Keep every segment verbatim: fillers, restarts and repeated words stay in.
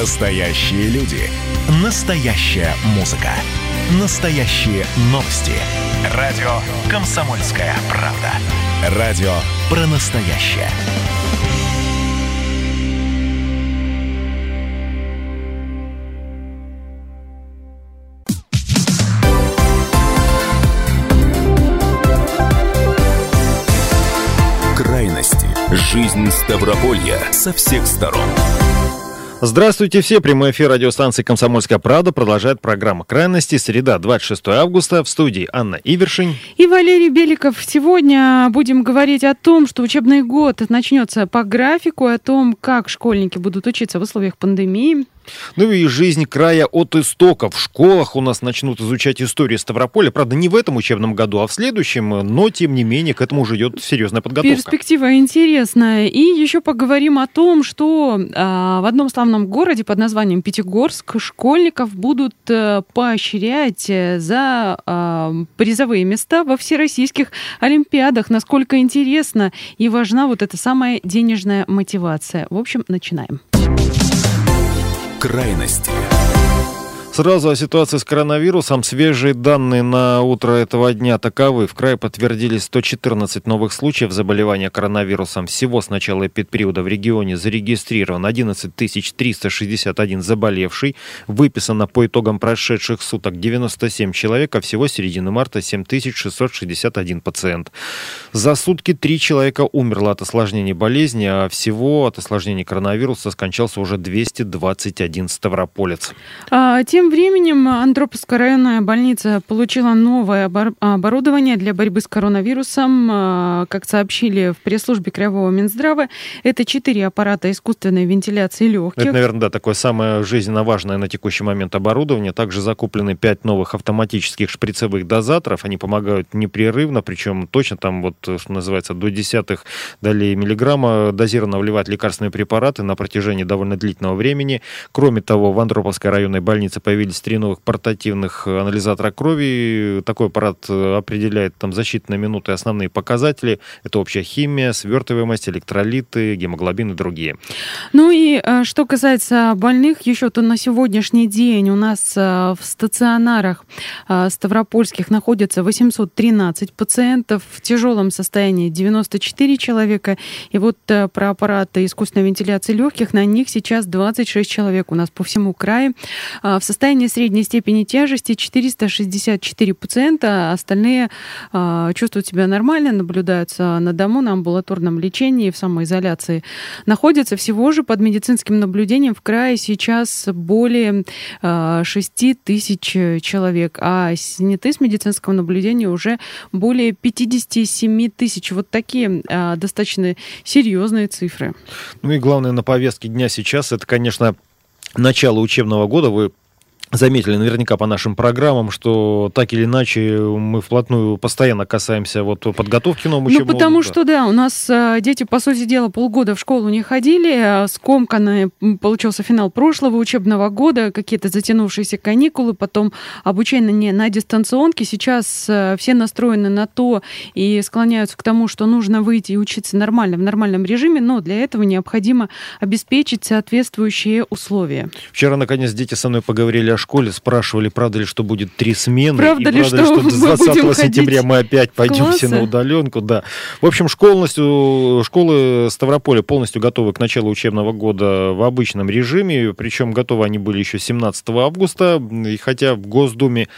Настоящие люди. Настоящая музыка. Настоящие новости. Радио «Комсомольская правда». Радио про настоящее. Крайности. Жизнь Ставрополья со всех сторон. Здравствуйте все. Прямой эфир радиостанции «Комсомольская правда» продолжает программа «Крайности». Среда, двадцать шестого августа. В студии Анна Ивершинь. И Валерий Беликов. Сегодня будем говорить о том, что учебный год начнется по графику, о том, как школьники будут учиться в условиях пандемии. Ну и жизнь края от истоков. В школах у нас начнут изучать историю Ставрополя. Правда, не в этом учебном году, а в следующем. Но, тем не менее, к этому уже идет серьезная подготовка. Перспектива интересная. И еще поговорим о том, что а, в одном славном городе под названием Пятигорск школьников будут а, поощрять за а, призовые места во всероссийских олимпиадах. Насколько интересно и важна вот эта самая денежная мотивация. В общем, начинаем. Крайности. Сразу о ситуации с коронавирусом. Свежие данные на утро этого дня таковы. В крае подтвердились сто четырнадцать новых случаев заболевания коронавирусом. Всего с начала эпидпериода в регионе зарегистрирован одиннадцать тысяч триста шестьдесят один заболевший. Выписано по итогам прошедших суток девяносто семь человек, а всего с середины марта семь тысяч шестьсот шестьдесят один пациент. За сутки три человека умерло от осложнений болезни, а всего от осложнений коронавируса скончался уже двести двадцать один ставрополец. А, тем Тем временем Андроповская районная больница получила новое оборудование для борьбы с коронавирусом. Как сообщили в пресс-службе краевого Минздрава, это четыре аппарата искусственной вентиляции легких. Это, наверное, да, такое самое жизненно важное на текущий момент оборудование. Также закуплены пять новых автоматических шприцевых дозаторов. Они помогают непрерывно, причем точно там, вот, что называется, до десятых долей миллиграмма дозированно вливать лекарственные препараты на протяжении довольно длительного времени. Кроме того, в Андроповской районной больнице появились Появились три новых портативных анализатора крови. Такой аппарат определяет там за считанные минуты основные показатели. Это общая химия, свертываемость, электролиты, гемоглобин и другие. Ну и что касается больных, еще то на сегодняшний день у нас в стационарах ставропольских находится восемьсот тринадцать пациентов. В тяжелом состоянии девяносто четыре человека. И вот про аппараты искусственной вентиляции легких, на них сейчас двадцать шесть человек у нас по всему краю. В состоянии состояние средней степени тяжести четыреста шестьдесят четыре пациента, остальные э, чувствуют себя нормально, наблюдаются на дому, на амбулаторном лечении, в самоизоляции. Находятся всего же под медицинским наблюдением в крае сейчас более э, шесть тысяч человек, а сняты с медицинского наблюдения уже более пятьдесят семь тысяч. Вот такие э, достаточно серьезные цифры. Ну и главное на повестке дня сейчас, это, конечно, начало учебного года. Вы заметили наверняка по нашим программам, что так или иначе мы вплотную постоянно касаемся вот подготовки к новому учебному году. Ну, потому что, да, у нас дети, по сути дела, полгода в школу не ходили, скомканный получился финал прошлого учебного года, какие-то затянувшиеся каникулы, потом обучение на дистанционке. Сейчас все настроены на то и склоняются к тому, что нужно выйти и учиться нормально, в нормальном режиме, но для этого необходимо обеспечить соответствующие условия. Вчера, наконец, дети со мной поговорили о школе, спрашивали, правда ли, что будет три смены, правда и ли, правда ли, что, что двадцатого сентября мы опять пойдем все на удаленку. Да. В общем, полностью, школы Ставрополя полностью готовы к началу учебного года в обычном режиме, причем готовы они были еще семнадцатого августа, и хотя в Госдуме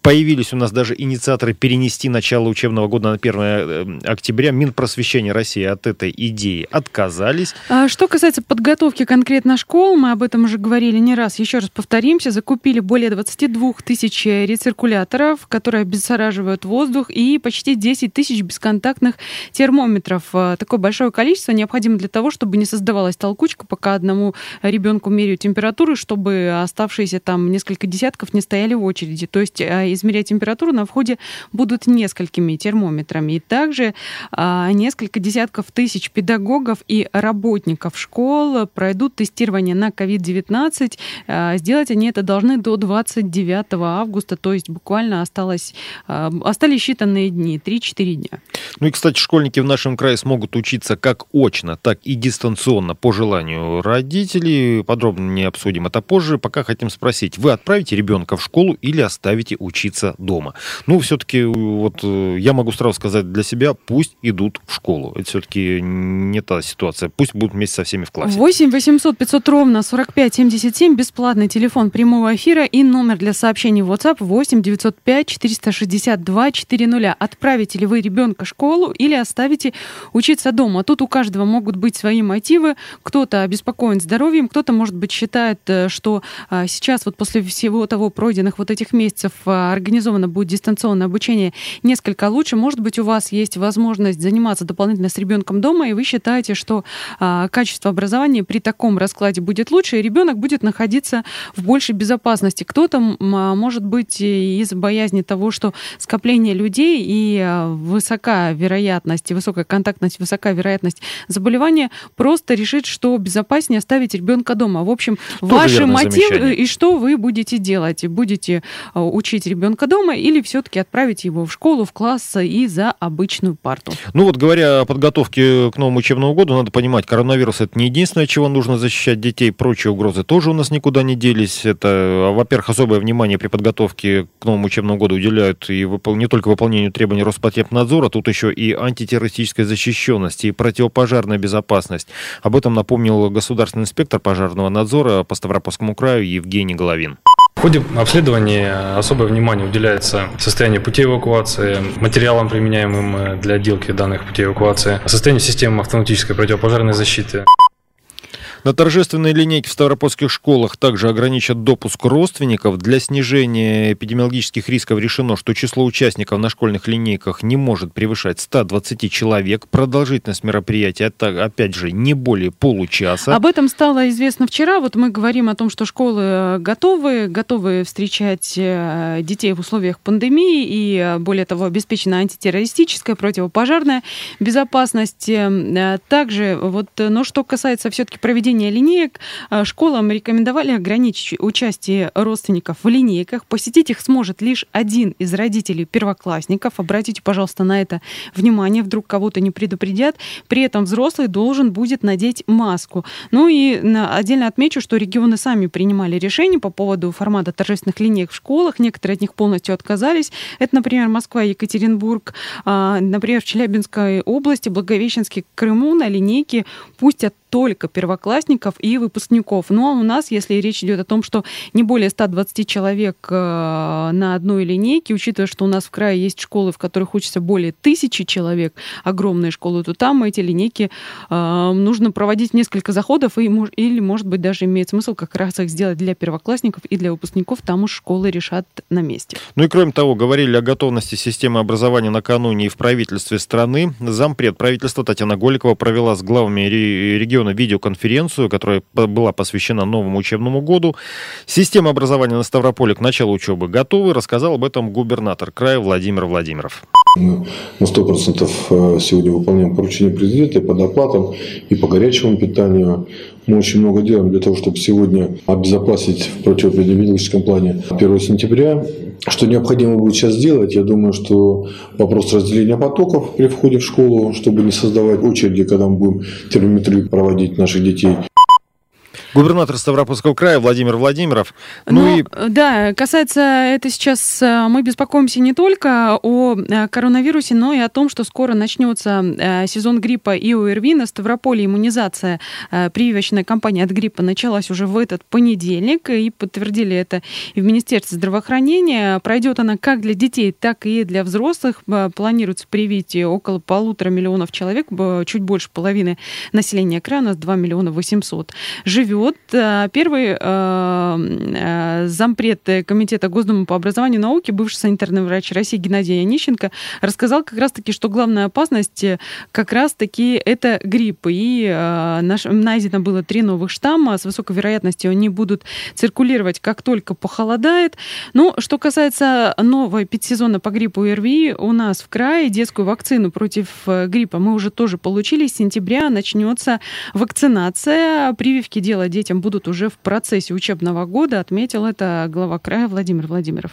появились у нас даже инициаторы перенести начало учебного года на первого октября. Минпросвещение России от этой идеи отказались. Что касается подготовки конкретно школ, мы об этом уже говорили не раз. Еще раз повторимся, закупили более двадцать две тысячи рециркуляторов, которые обеззараживают воздух, и почти десять тысяч бесконтактных термометров. Такое большое количество необходимо для того, чтобы не создавалась толкучка, пока одному ребенку меряют температуру, чтобы оставшиеся там несколько десятков не стояли в очереди. То есть измерять температуру на входе будут несколькими термометрами. И также а, несколько десятков тысяч педагогов и работников школ пройдут тестирование на ковид девятнадцать. А, сделать они это должны до двадцать девятого августа, то есть буквально осталось, а, остались считанные дни, три-четыре дня. Ну и, кстати, школьники в нашем крае смогут учиться как очно, так и дистанционно по желанию родителей. Подробнее обсудим это позже. Пока хотим спросить, вы отправите ребенка в школу или оставите учиться дома? Ну, все-таки, вот я могу сразу сказать для себя, пусть идут в школу. Это все-таки не та ситуация. Пусть будут вместе со всеми в классе. восемь восемьсот пятьсот ровно сорок пять семьдесят семь, бесплатный телефон прямого эфира и номер для сообщений в WhatsApp восемь девятьсот пять четыреста шестьдесят два четыреста. Отправите ли вы ребенка в школу или оставите учиться дома? Тут у каждого могут быть свои мотивы. Кто-то обеспокоен здоровьем, кто-то, может быть, считает, что сейчас, вот после всего того, пройденных вот этих месяцев, организовано будет дистанционное обучение несколько лучше. Может быть, у вас есть возможность заниматься дополнительно с ребенком дома, и вы считаете, что а, качество образования при таком раскладе будет лучше, и ребенок будет находиться в большей безопасности. Кто-то, а, может быть, из боязни того, что скопление людей и а, высока вероятность, и высокая контактность, высока вероятность заболевания, просто решит, что безопаснее оставить ребенка дома. В общем, Тоже ваши мотивы и что вы будете делать? Будете учить ребенка дома или все-таки отправить его в школу, в класс и за обычную парту? Ну вот, говоря о подготовке к новому учебному году, надо понимать, коронавирус — это не единственное, чего нужно защищать детей. Прочие угрозы тоже у нас никуда не делись. Это, во-первых, особое внимание при подготовке к новому учебному году уделяют и выпол... не только выполнению требований Роспотребнадзора, тут еще и антитеррористической защищенности, и противопожарная безопасность. Об этом напомнил государственный инспектор пожарного надзора по Ставропольскому краю Евгений Головин. В ходе обследования особое внимание уделяется состоянию путей эвакуации, материалам, применяемым для отделки данных путей эвакуации, состоянию системы автоматической противопожарной защиты. На торжественной линейке в ставропольских школах также ограничат допуск родственников. Для снижения эпидемиологических рисков решено, что число участников на школьных линейках не может превышать ста двадцати человек. Продолжительность мероприятия, опять же, не более получаса. Об этом стало известно вчера. Вот мы говорим о том, что школы готовы, готовы встречать детей в условиях пандемии и, более того, обеспечена антитеррористическая, противопожарная безопасность. Также, вот, но что касается все-таки проведения линеек, школам рекомендовали ограничить участие родственников в линейках. Посетить их сможет лишь один из родителей первоклассников. Обратите, пожалуйста, на это внимание, вдруг кого-то не предупредят. При этом взрослый должен будет надеть маску. Ну и отдельно отмечу, что регионы сами принимали решение по поводу формата торжественных линеек в школах. Некоторые от них полностью отказались. Это, например, Москва, Екатеринбург, например, в Челябинской области, Благовещенске, Крыму на линейке пустят только первоклассников и выпускников. Ну а у нас, если речь идет о том, что не более ста двадцати человек на одной линейке, учитывая, что у нас в крае есть школы, в которых учатся более тысячи человек, огромные школы, то там эти линейки нужно проводить несколько заходов, и, или, может быть, даже имеет смысл как раз их сделать для первоклассников и для выпускников, там уж школы решат на месте. Ну и кроме того, говорили о готовности системы образования накануне и в правительстве страны. Зампред правительства Татьяна Голикова провела с главами региона видеоконференцию, которая была посвящена новому учебному году. Система образования на Ставрополье к началу учебы готова. Рассказал об этом губернатор края Владимир Владимиров. Мы на сто процентов сегодня выполняем поручения президента и по доплатам, и по горячему питанию. Мы очень много делаем для того, чтобы сегодня обезопасить в противоэпидемиологическом плане первого сентября. Что необходимо будет сейчас делать, я думаю, что вопрос разделения потоков при входе в школу, чтобы не создавать очереди, когда мы будем термометрию проводить наших детей. Губернатор Ставропольского края Владимир Владимиров. Ну, ну и... Да, касается это сейчас, мы беспокоимся не только о коронавирусе, но и о том, что скоро начнется сезон гриппа и ОРВИ. На Ставрополье иммунизация, прививочная кампания от гриппа началась уже в этот понедельник, и подтвердили это в Министерстве здравоохранения. Пройдет она как для детей, так и для взрослых. Планируется привить около полутора миллионов человек, чуть больше половины населения края, у нас два миллиона восемьсот живет. вот первый э, зампред комитета Госдумы по образованию и науке, бывший санитарный врач России Геннадий Анищенко, рассказал как раз-таки, что главная опасность как раз-таки это грипп. И э, наш, найдено было три новых штамма. С высокой вероятностью они будут циркулировать, как только похолодает. Но что касается новой пятисезонной по гриппу и эр ви и, у нас в крае детскую вакцину против гриппа мы уже тоже получили. С сентября начнется вакцинация. Прививки делать детям будут уже в процессе учебного года, отметил это глава края Владимир Владимиров.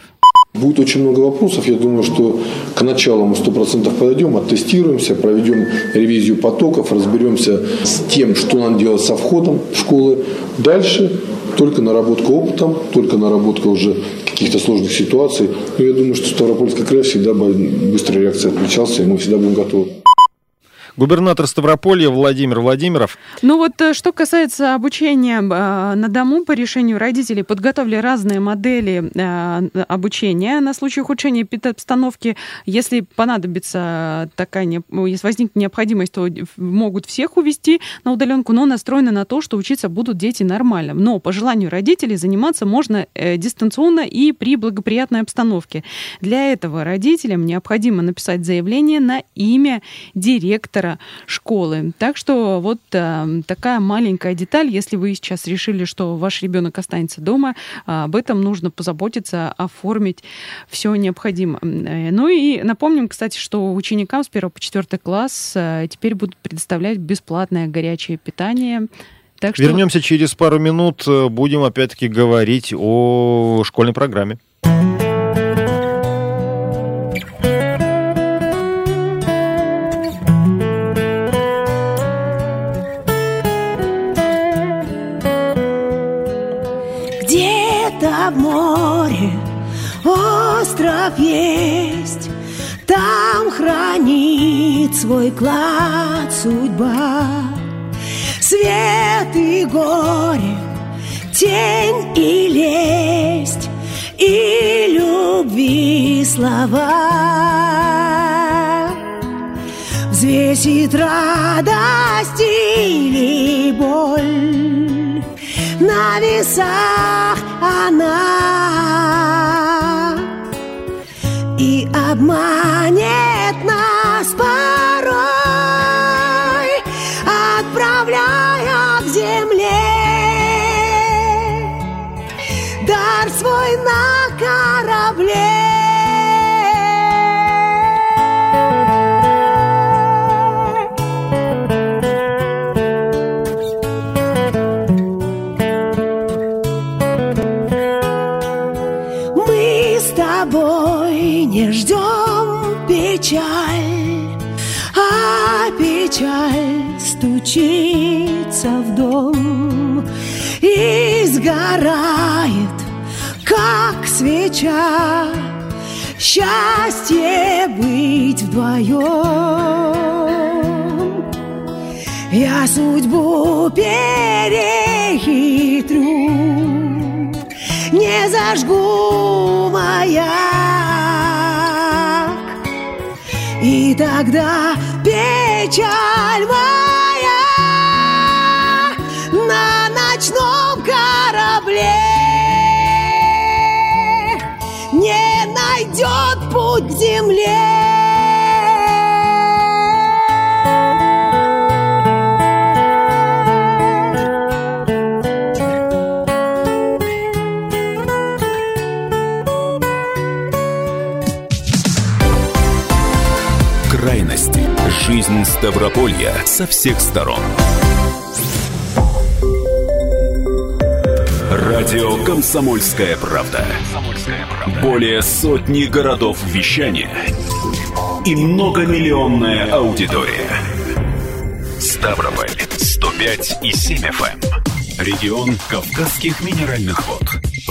Будет очень много вопросов. Я думаю, что к началу мы сто процентов подойдем, оттестируемся, проведем ревизию потоков, разберемся с тем, что нам делать со входом в школы. Дальше только наработка опытом, только наработка уже каких-то сложных ситуаций. Но я думаю, что Ставропольский край всегда быстрой реакцией отличался, и мы всегда будем готовы. Губернатор Ставрополья Владимир Владимиров. Ну вот, что касается обучения э, на дому, по решению родителей подготовили разные модели э, обучения на случай ухудшения обстановки. Если понадобится такая, не, если возникнет необходимость, то могут всех увезти на удаленку, но настроены на то, что учиться будут дети нормально. Но по желанию родителей заниматься можно э, дистанционно и при благоприятной обстановке. Для этого родителям необходимо написать заявление на имя директора школы. Так что вот э, такая маленькая деталь. Если вы сейчас решили, что ваш ребенок останется дома, э, об этом нужно позаботиться, оформить все необходимое. Э, ну и напомним, кстати, что ученикам с первого по четвёртый класс э, теперь будут предоставлять бесплатное горячее питание. Так что... Вернемся через пару минут. Будем опять-таки говорить о школьной программе. В море остров есть, там хранит свой клад судьба. Свет и горе, тень и лесть, и любви слова. Взвесит радость или боль на весах она и обманет нас порой, отправляя к земле дар свой на печаль, а печаль стучится в дом и сгорает, как свеча. Счастье быть вдвоем. Я судьбу перехитрю, не зажгу маяк, и тогда печаль моя на ночном корабле не найдет путь к земле. Крайности. Жизнь Ставрополья со всех сторон. Радио «Комсомольская правда». Более сотни городов вещания и многомиллионная аудитория. Ставрополь сто пять и семь эф эм. Регион Кавказских минеральных вод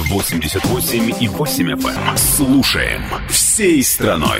восемьдесят восемь и восемь эф эм. Слушаем всей страной.